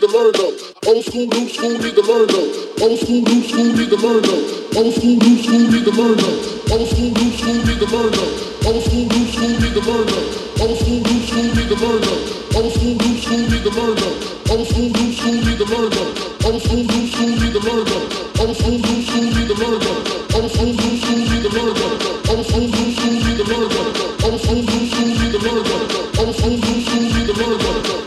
need to learn though. Old school, new school need to learn though. Old school, new school need to learn though. Old school, new school need to learn though. Old school, new school need to learn though. Old school, new school need to learn though. Old school, new school need to learn though. Old school, new school need to learn though. Old school, new school need to learn though. Old school, new school need to learn though. Old school, new school need to learn though. Old school, new school need to learn though. Old school, new school need to learn though. Old school, new school need to learn though. Old school, new school need to learn though. Old school, new school need to learn though. Old school, new school need to learn though. Old school, new school need to learn though. Old school, new school need to learn though. Old school, new school need to learn though.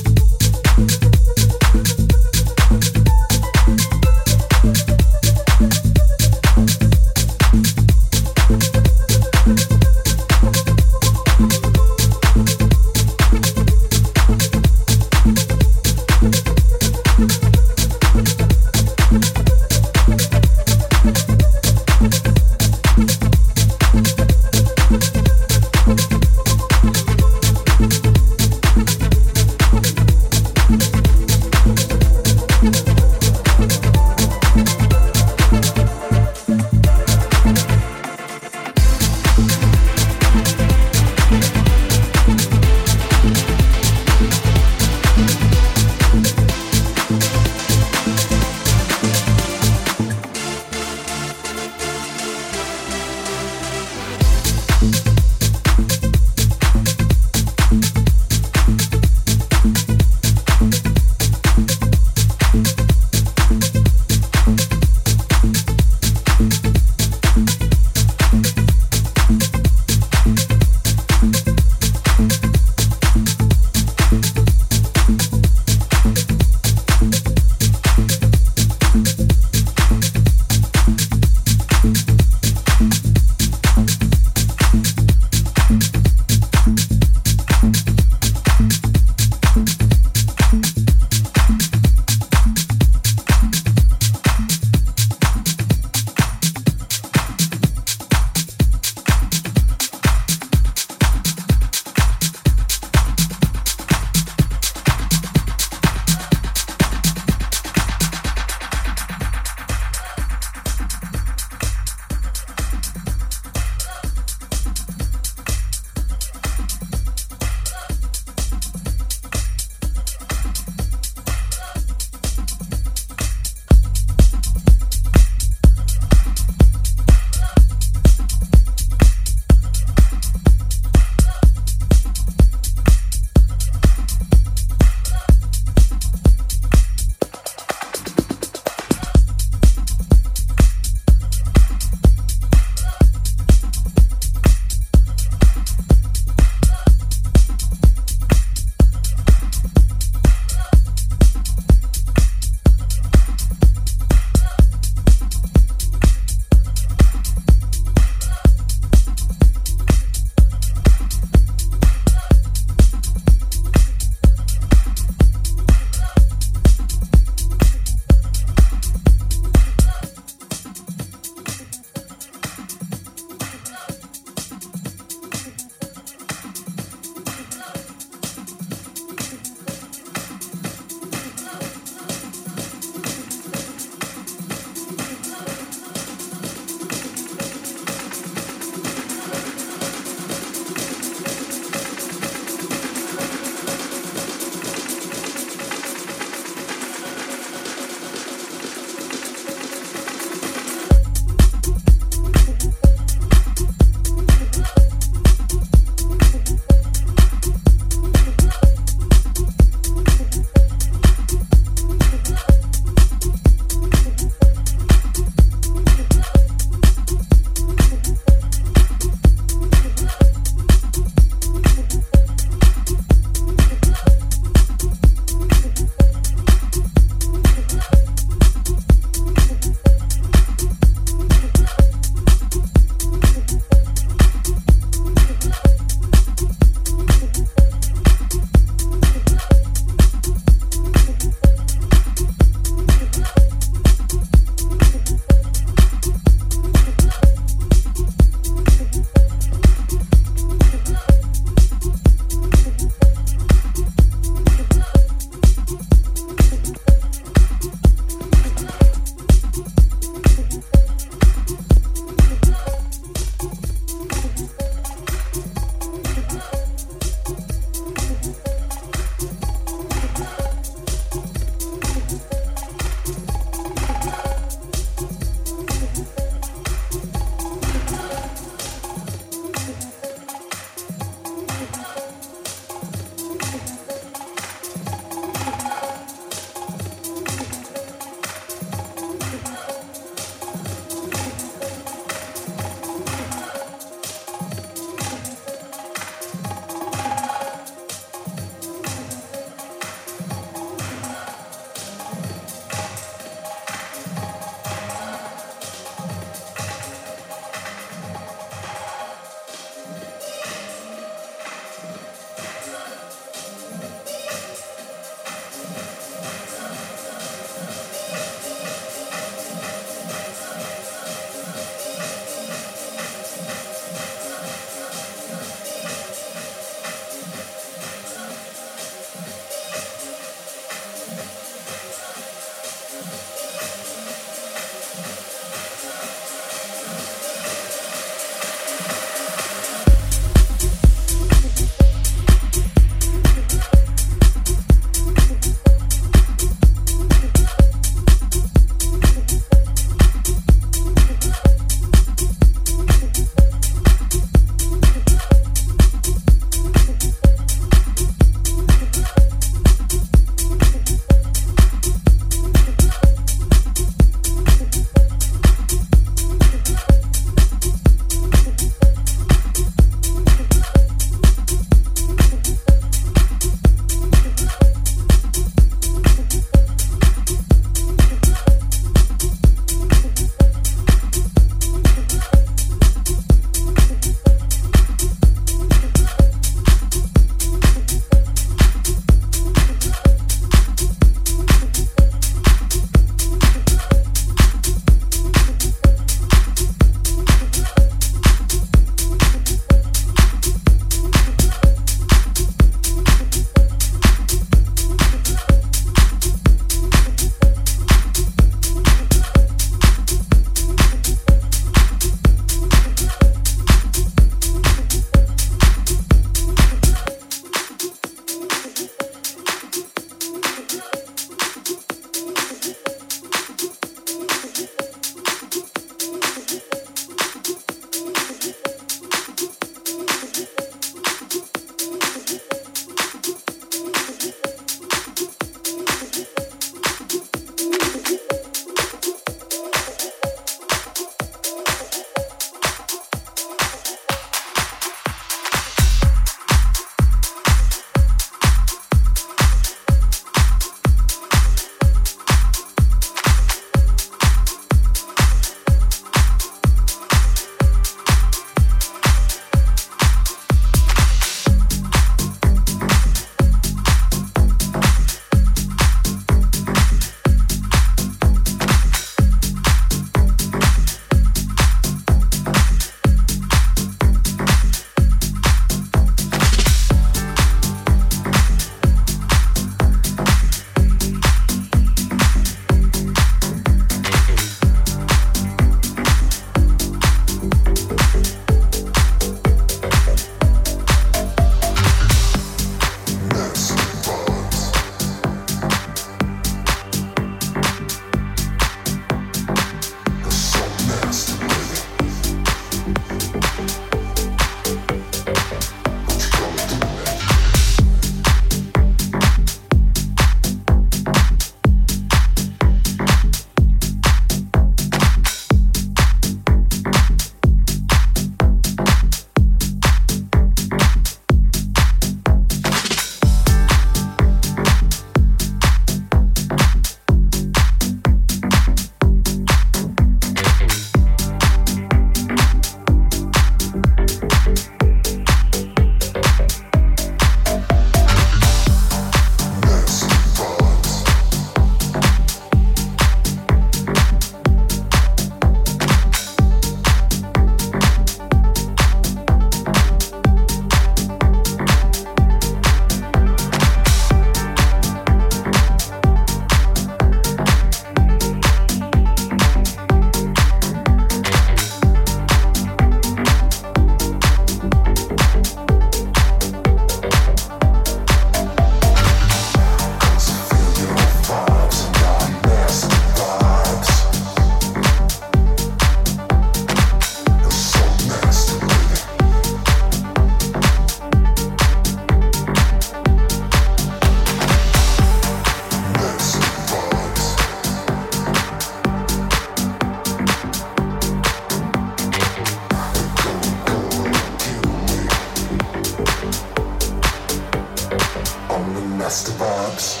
That's the box.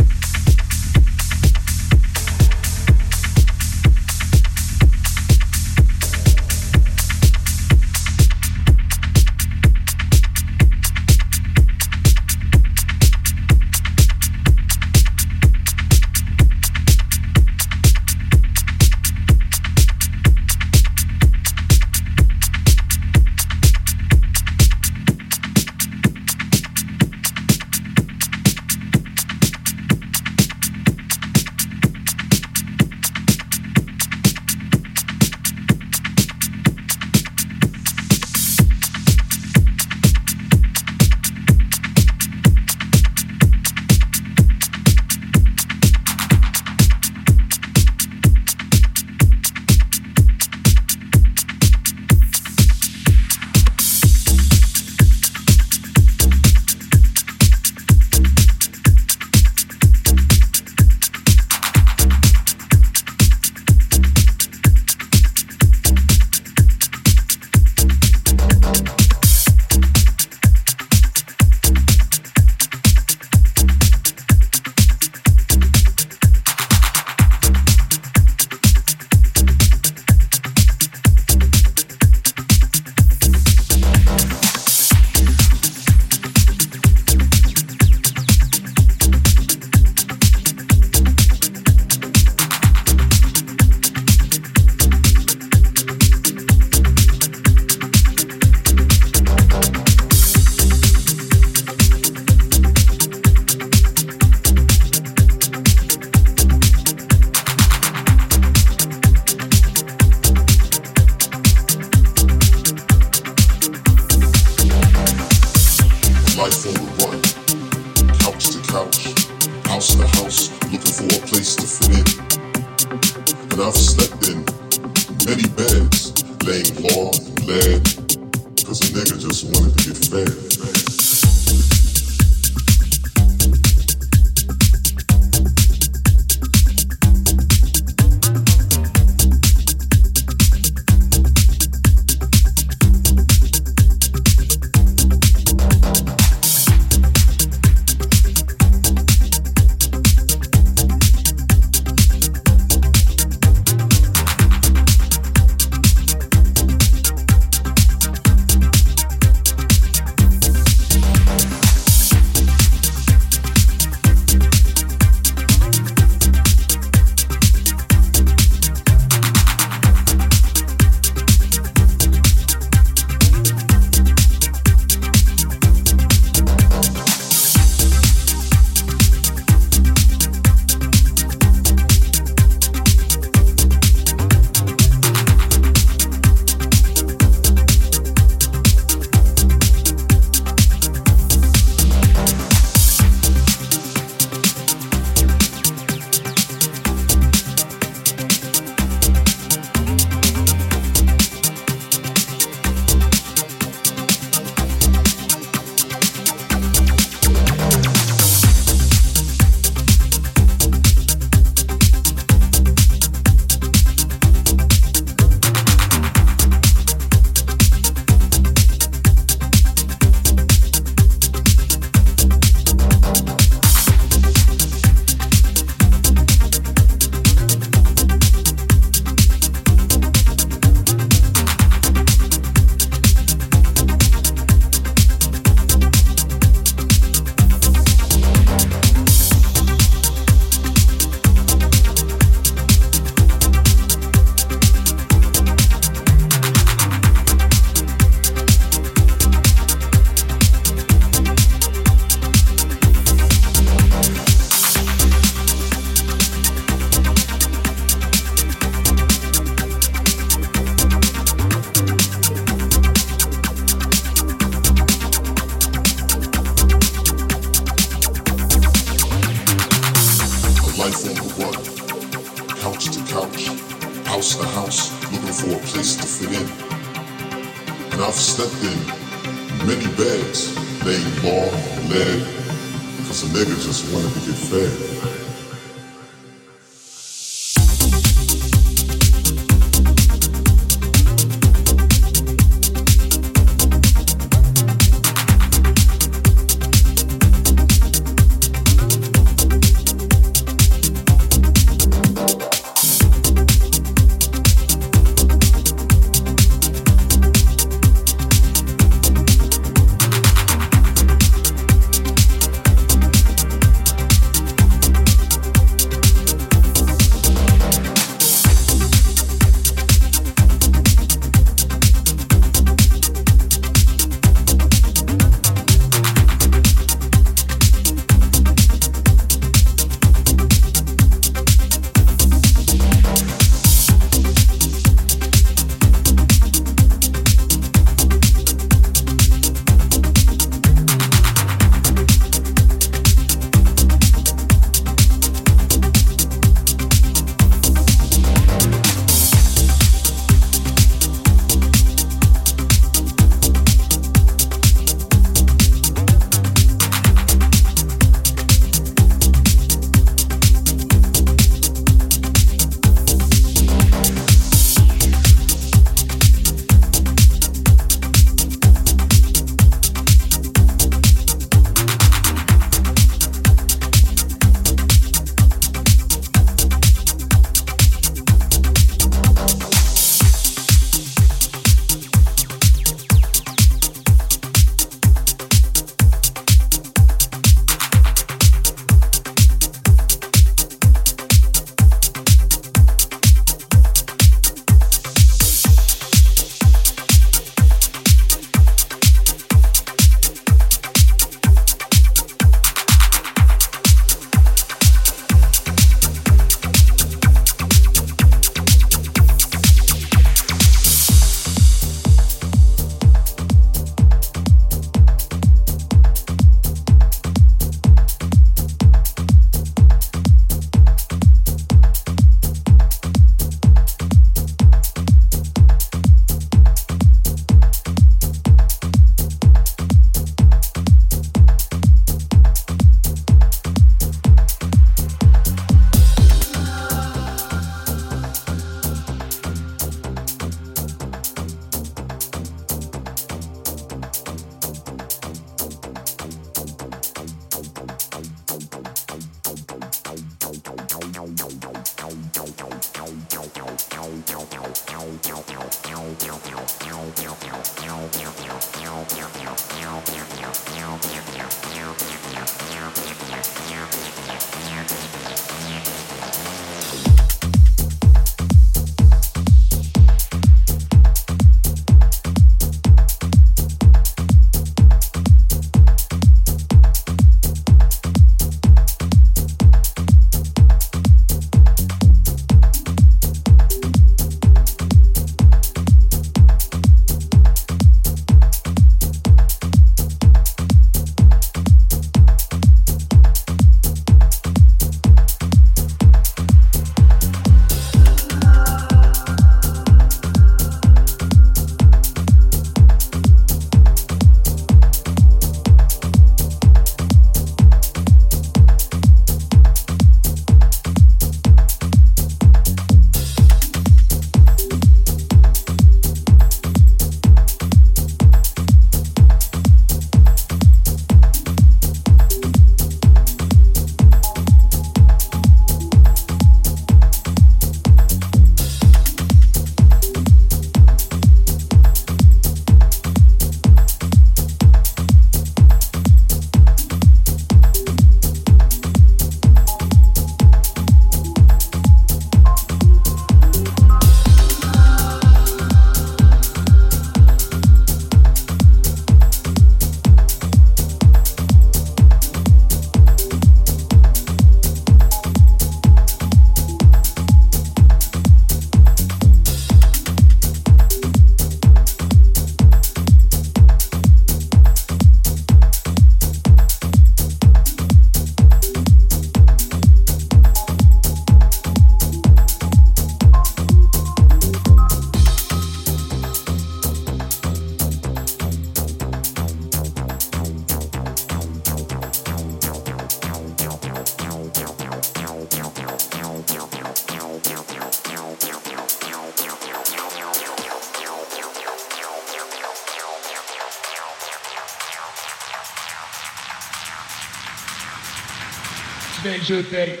spend your day.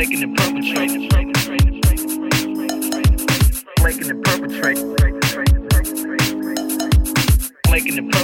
making it perpetrate, making it perpetrate, making it dip.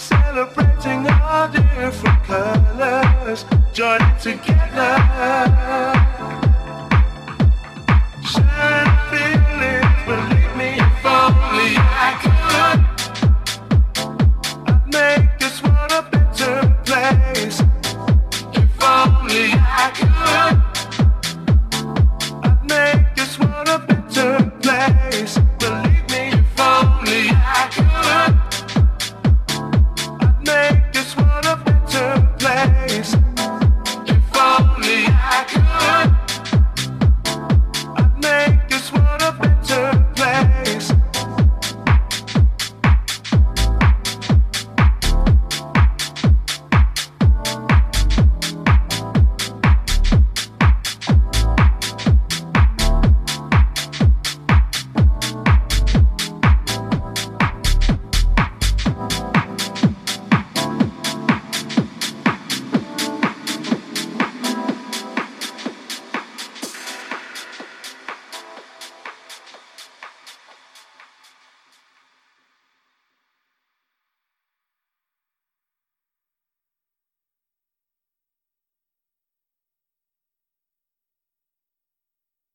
Celebrating all different colors, joining together.